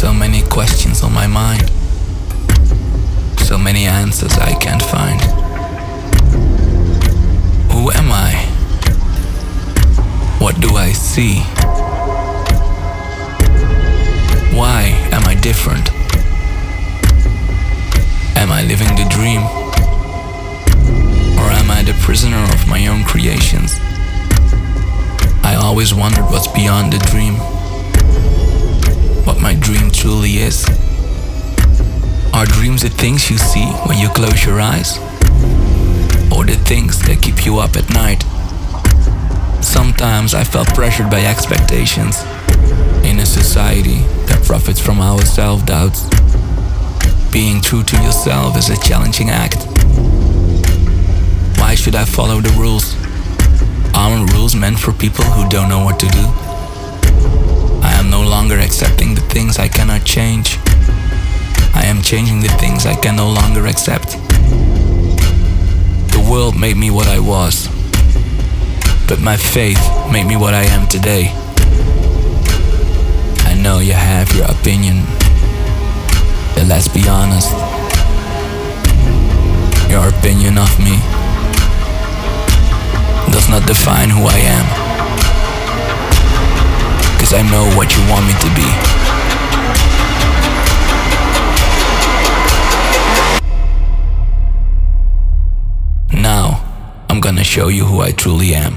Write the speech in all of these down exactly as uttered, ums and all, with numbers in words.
So many questions on my mind, so many answers I can't find. Who am I? What do I see? Why am I different? Am I living the dream? Or am I the prisoner of my own creations? I always wondered what's beyond the dream, what my dream truly is. Are dreams the things you see when you close your eyes? Or the things that keep you up at night? Sometimes I felt pressured by expectations in a society that profits from our self-doubts. Being true to yourself is a challenging act. Why should I follow the rules? Aren't rules meant for people who don't know what to do? I am no longer accepting the things I cannot change. I am changing the things I can no longer accept. The world made me what I was, but my faith made me what I am today. I know you have your opinion, but let's be honest. Your opinion of me does not define who I am, 'cause I know what you want me to be. I'm gonna show you who I truly am.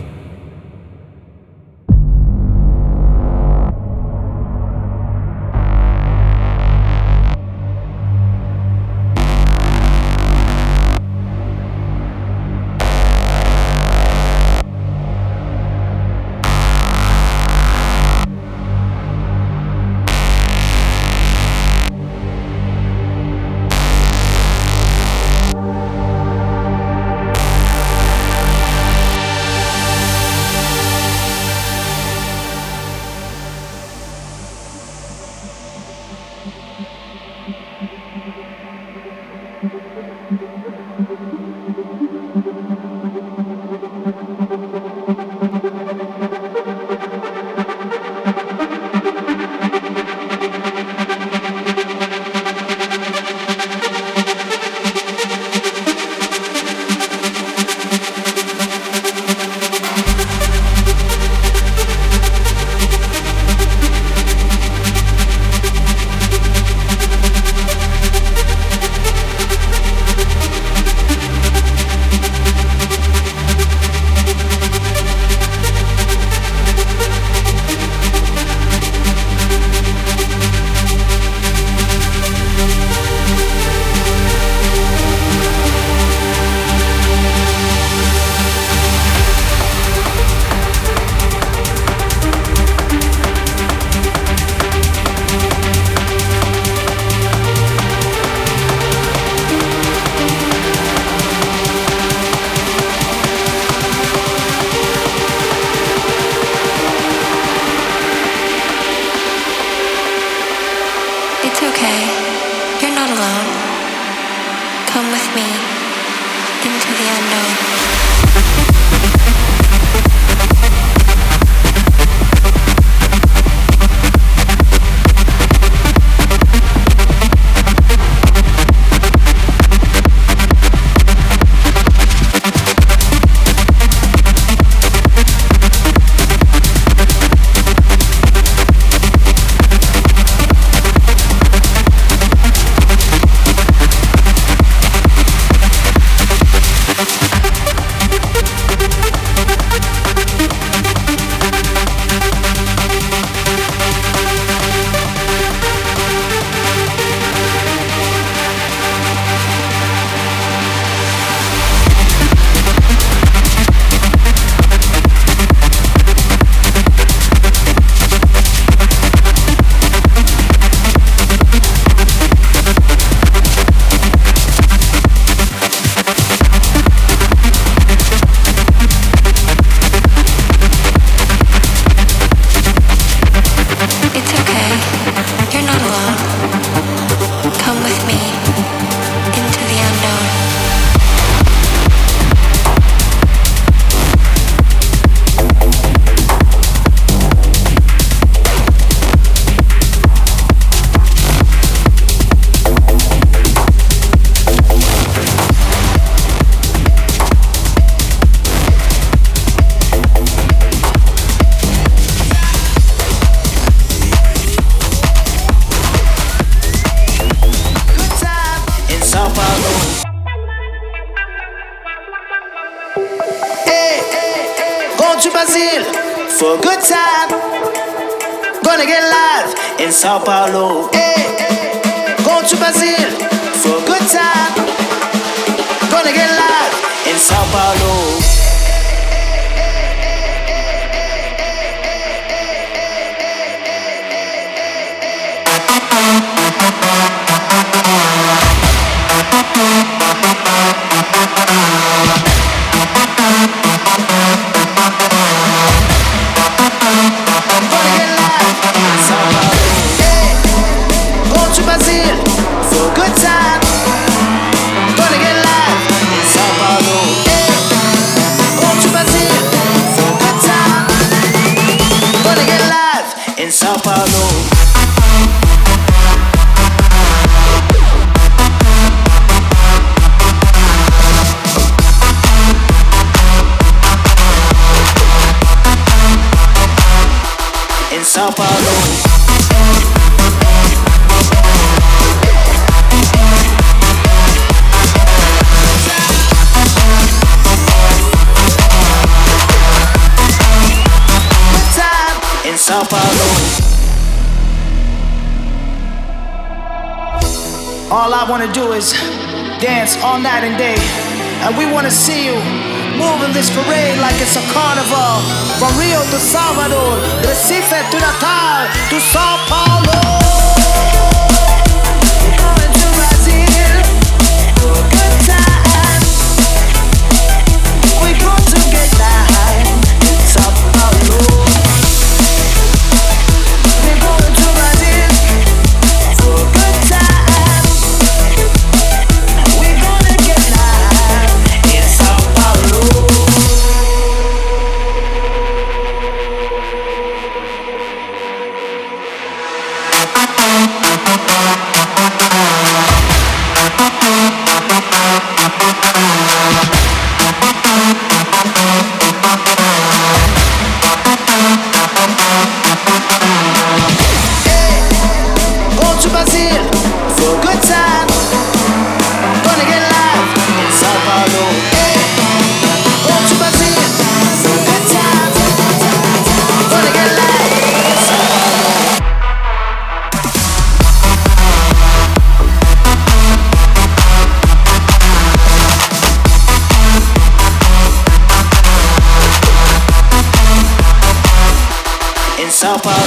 Brazil for a good time. Gonna get live in Sao Paulo. Hey, hey, hey. Going to Brazil for a good time. Gonna get live in Sao Paulo. Sao Paulo. All I wanna do is dance all night and day, and we wanna see you moving this parade like it's a carnival. From Rio to Salvador, Recife to Natal to Sao Paulo. Sao Paulo.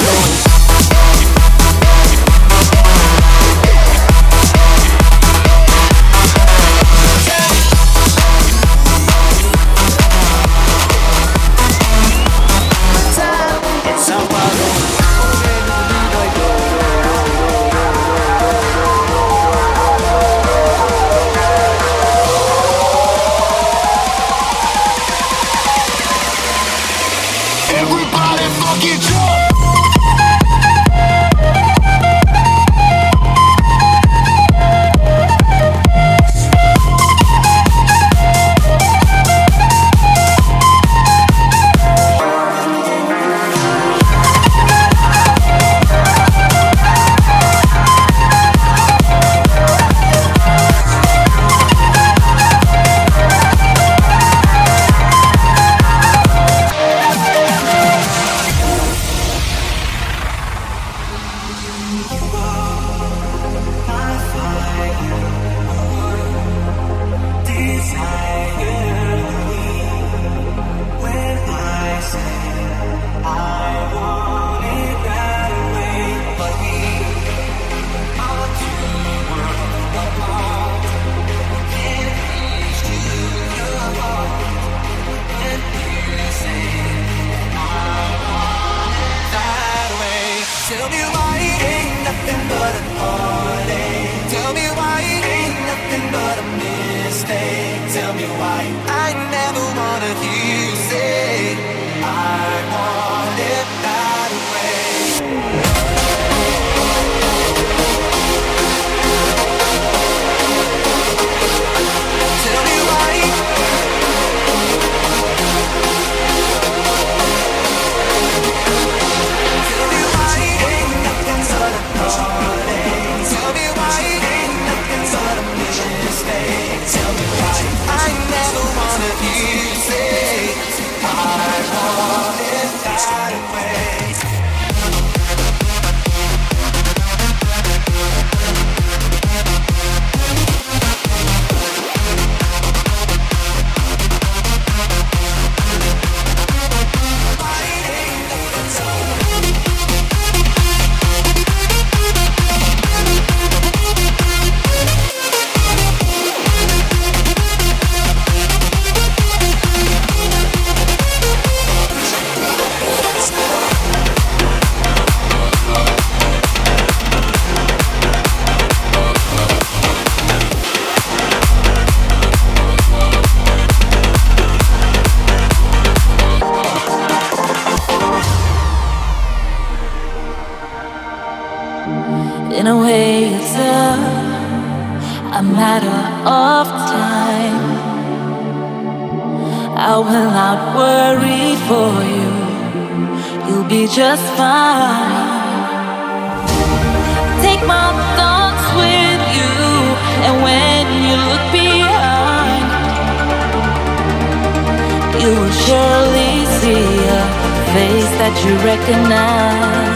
I never wanted you to say I wanted In a way it's a, a matter of time. I will not worry for you, you'll be just fine. Take my thoughts with you, and when you look behind, you will surely see a face that you recognize.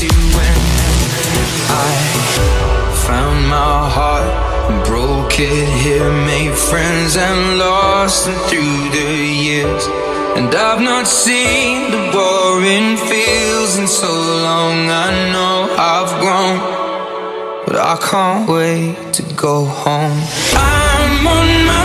to end. I found my heart, broke it here, made friends and lost them through the years. And I've not seen the boring fields in so long. I know I've grown, but I can't wait to go home. I'm on my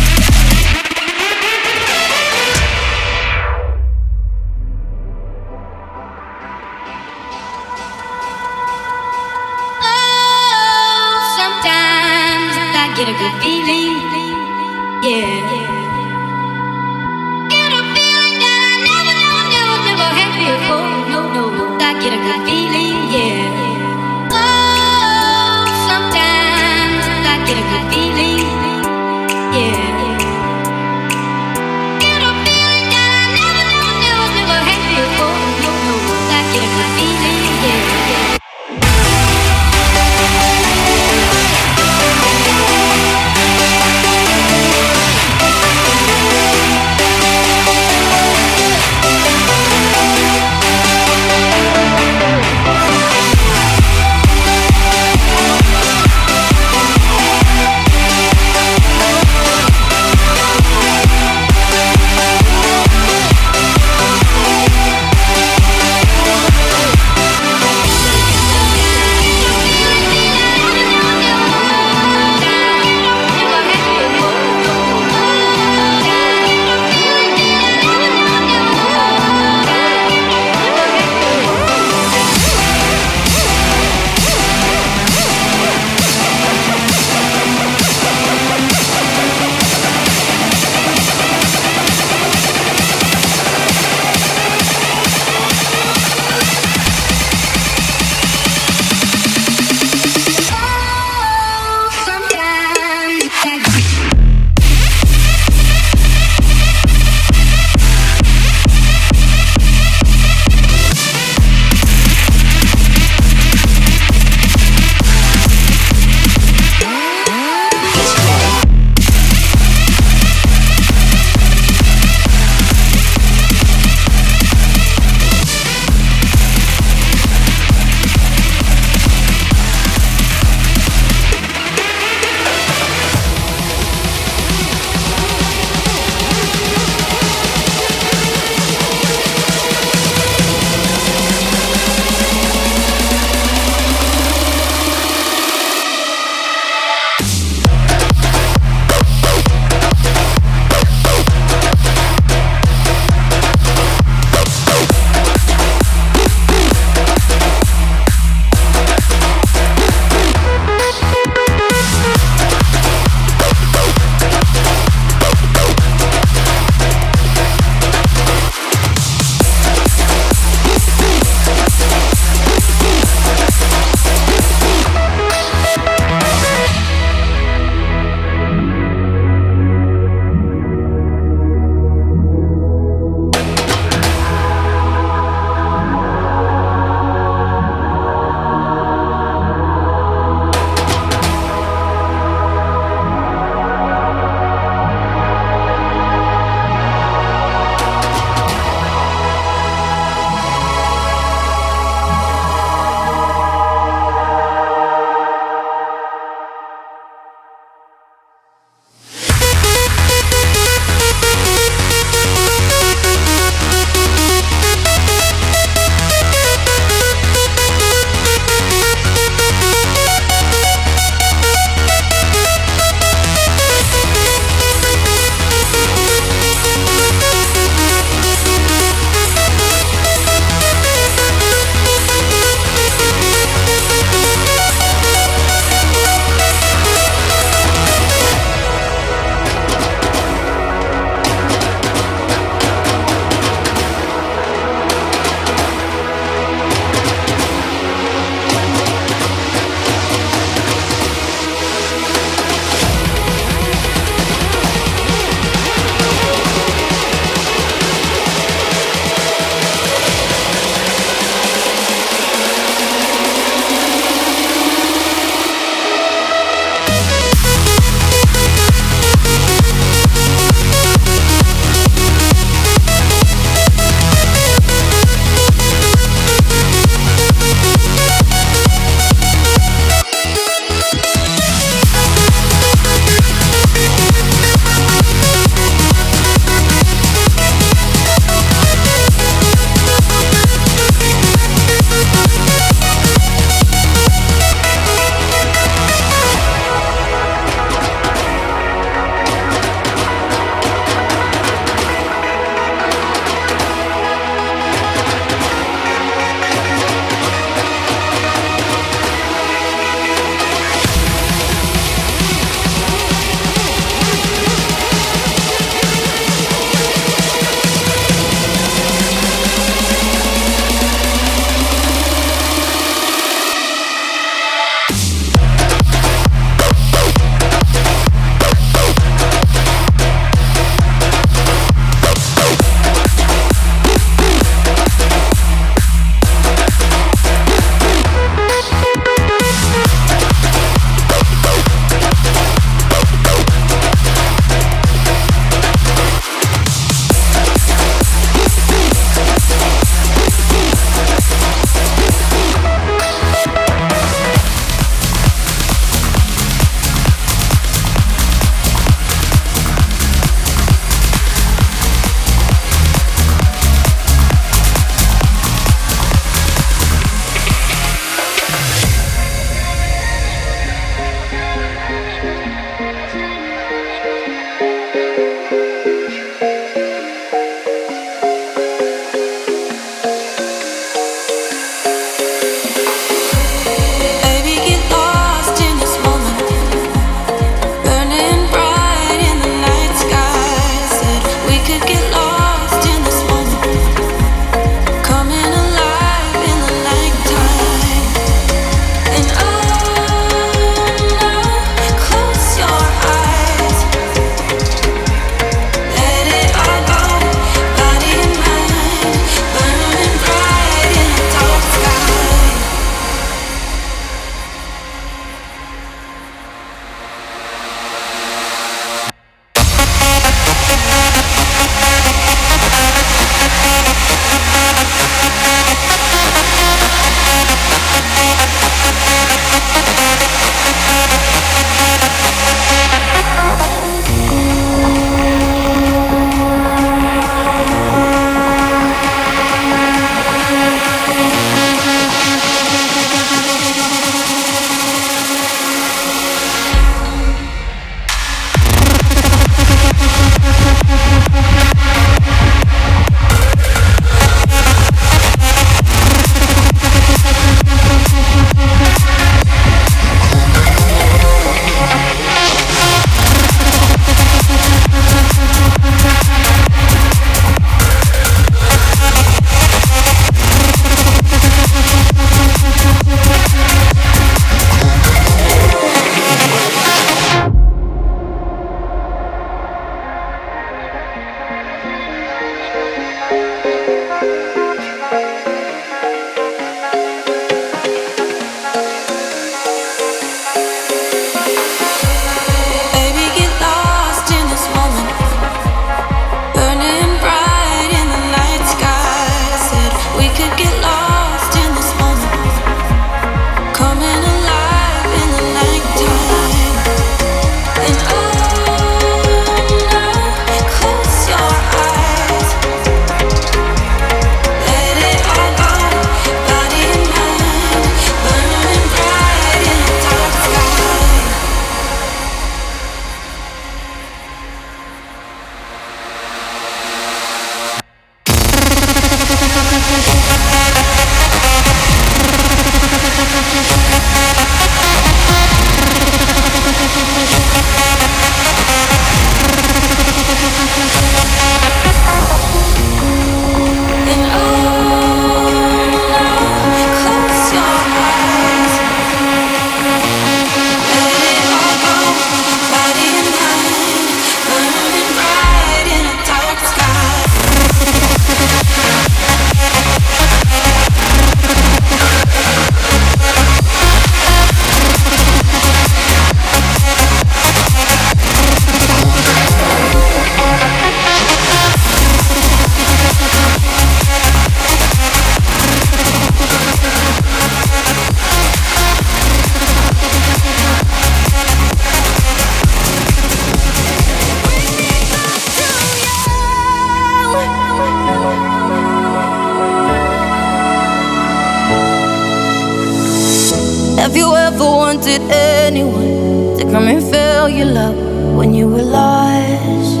Have you ever wanted anyone to come and fill your love when you were lost?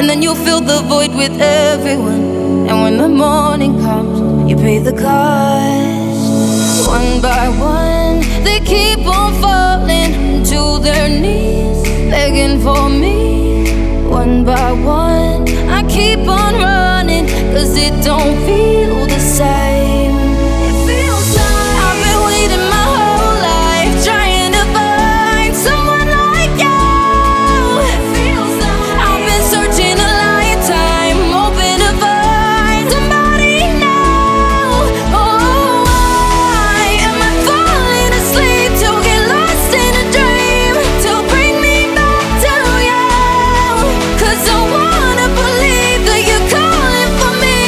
And then you fill the void with everyone, and when the morning comes, you pay the cost. One by one, they keep on falling to their knees, begging for me. One by one, I keep on running, 'cause it don't feel the same. It feels like I've been waiting my whole life, trying to find someone like you. It feels like I've been searching a lifetime, hoping to find somebody now. Oh, why am I falling asleep to get lost in a dream, to bring me back to you? 'Cause I wanna believe that you're calling for me,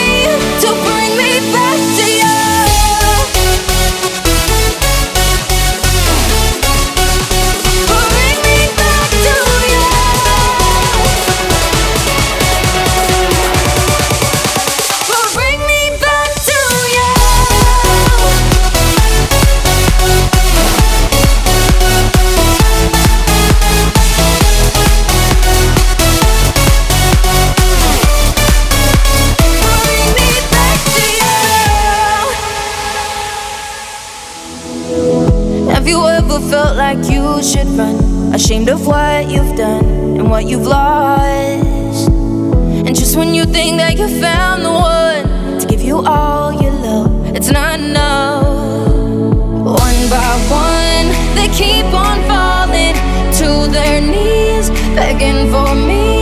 to bring me back to you. Bring me back to you. Bring me back to you. Bring me back to you. Have you ever felt like you should run, ashamed of what you've done and what you've lost? And just when you think that you found the one to give you all your love, it's not enough. One by one, they keep on falling to their knees, begging for me.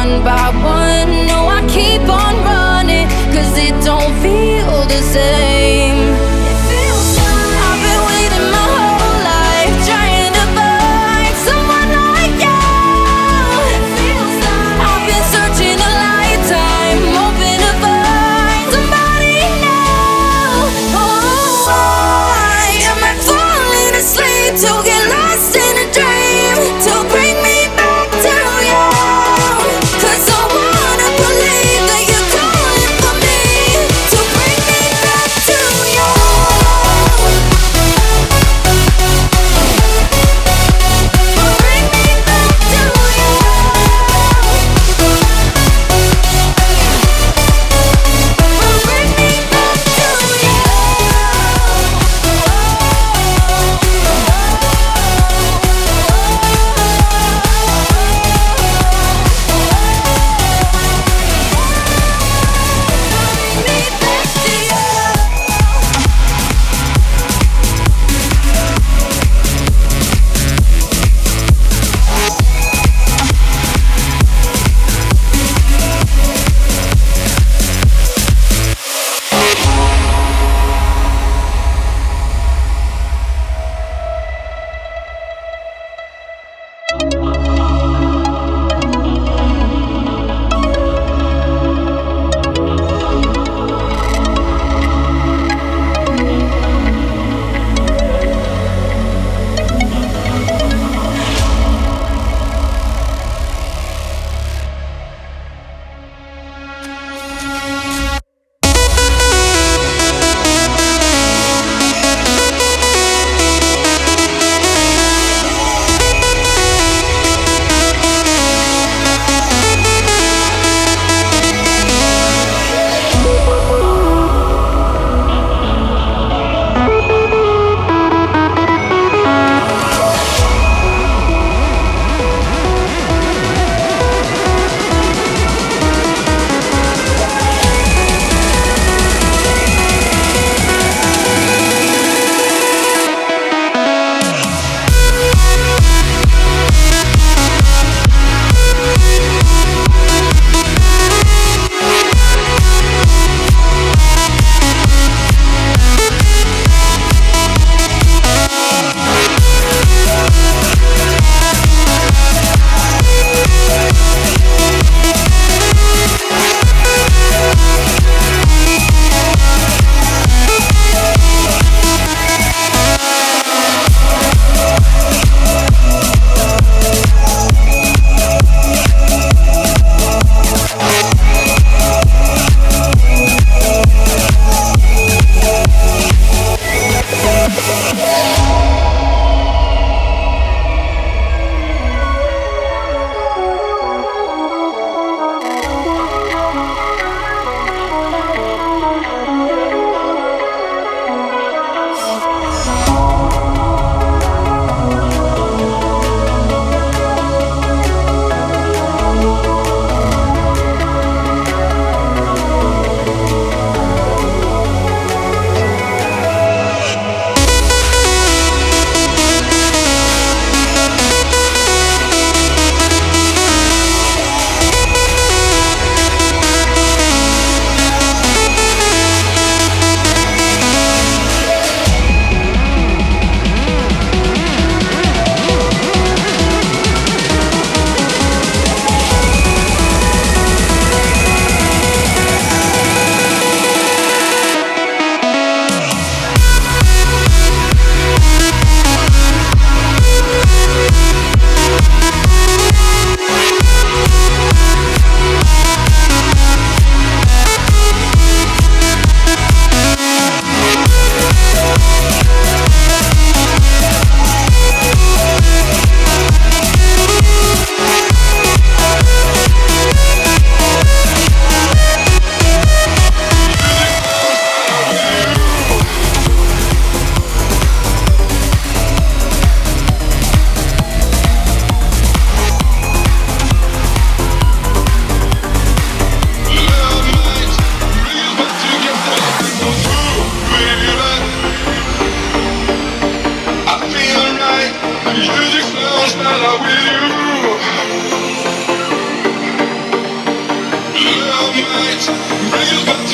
One by one, no, I keep on running, 'cause it don't feel the same. It feels like I've been waiting my whole life, trying to find someone like you. It feels like I've been searching a lifetime, hoping to find somebody now. Oh, why am I falling asleep to get lost in a dream, to bring me back to you? Just making sure I'm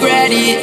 Ready.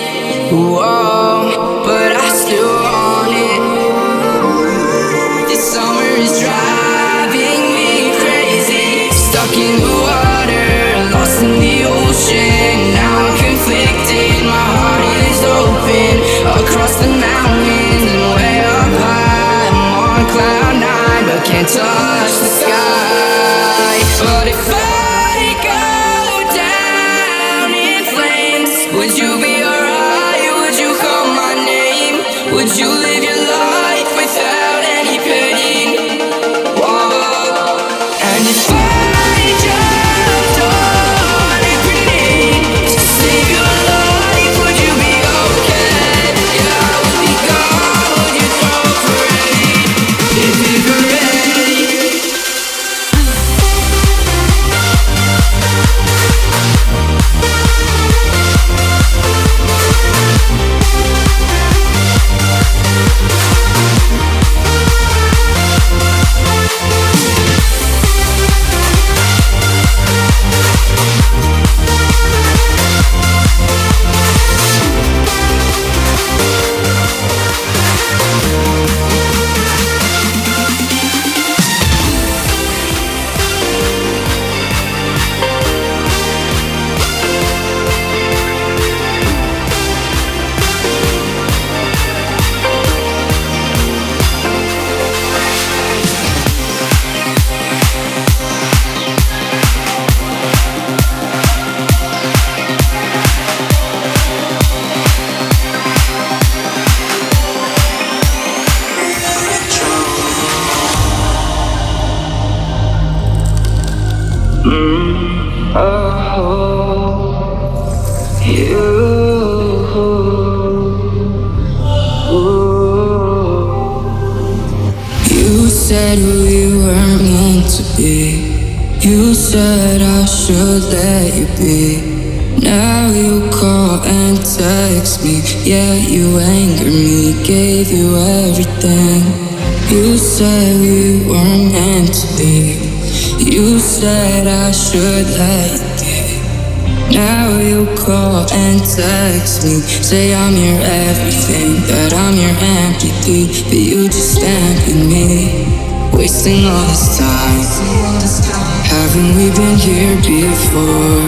Text me, say I'm your everything, that I'm your empathy, but you just empty me, wasting all this time. Haven't we been here before?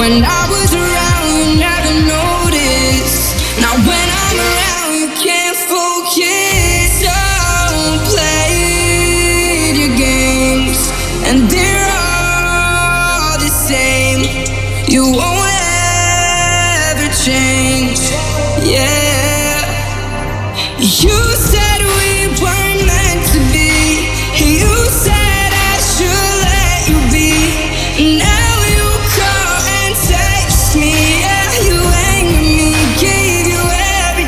When I was around, you never noticed. Now when I'm around, you can't focus. Don't play your games, and they're all the same. You won't change, yeah. You said we weren't meant to be. You said I should let you be. Now you call and text me. Yeah, you angered me, gave you everything.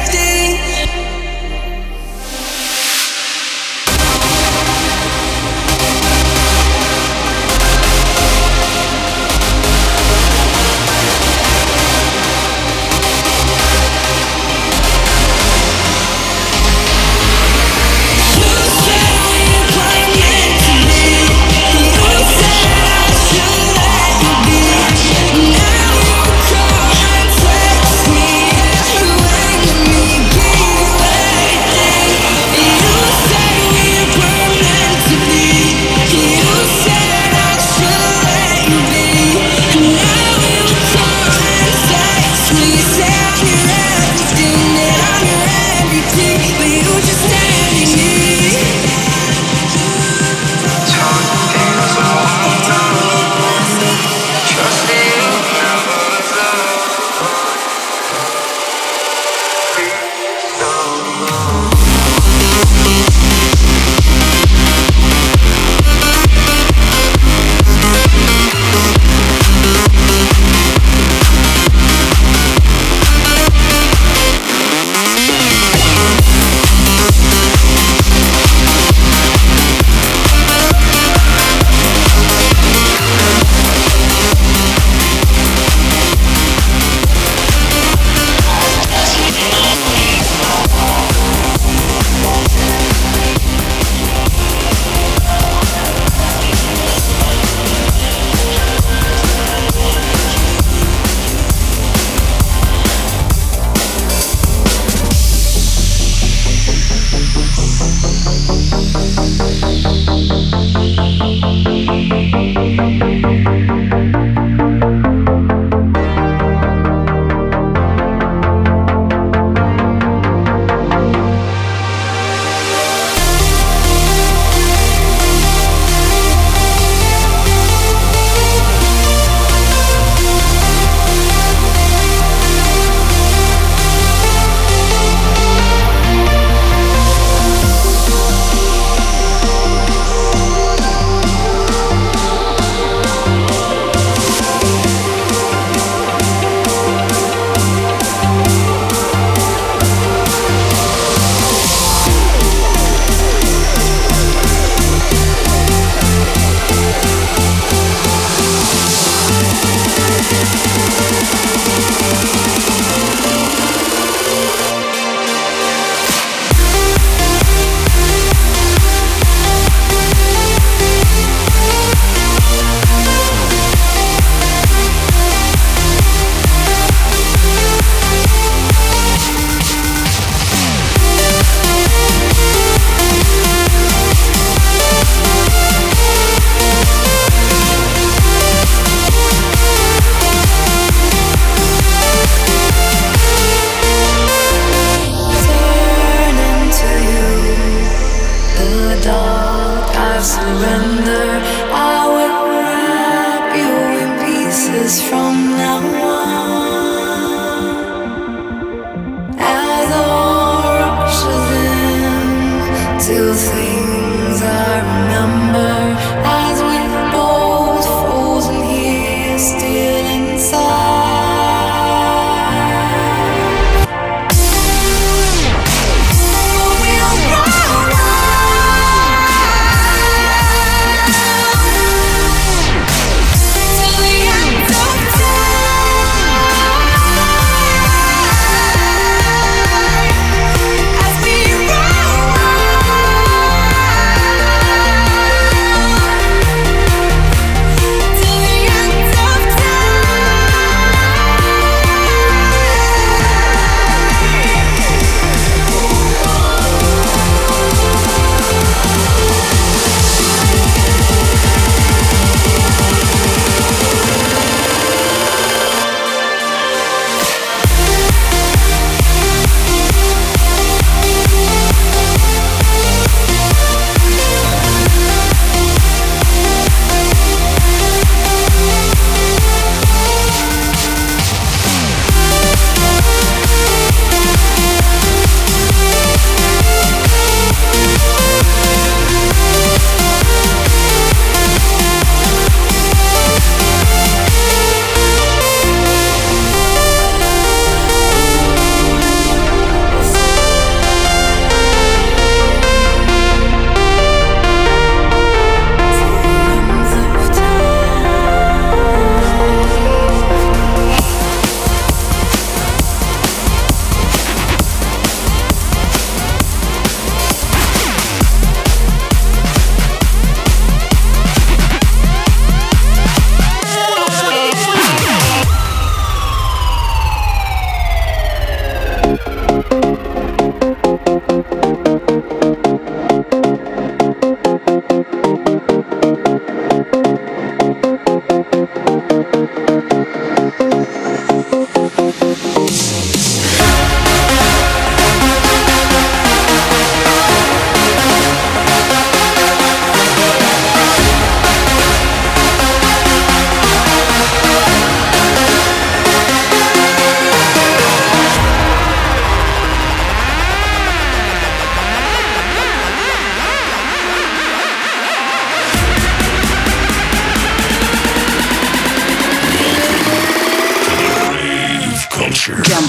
Future. Jump.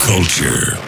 Culture.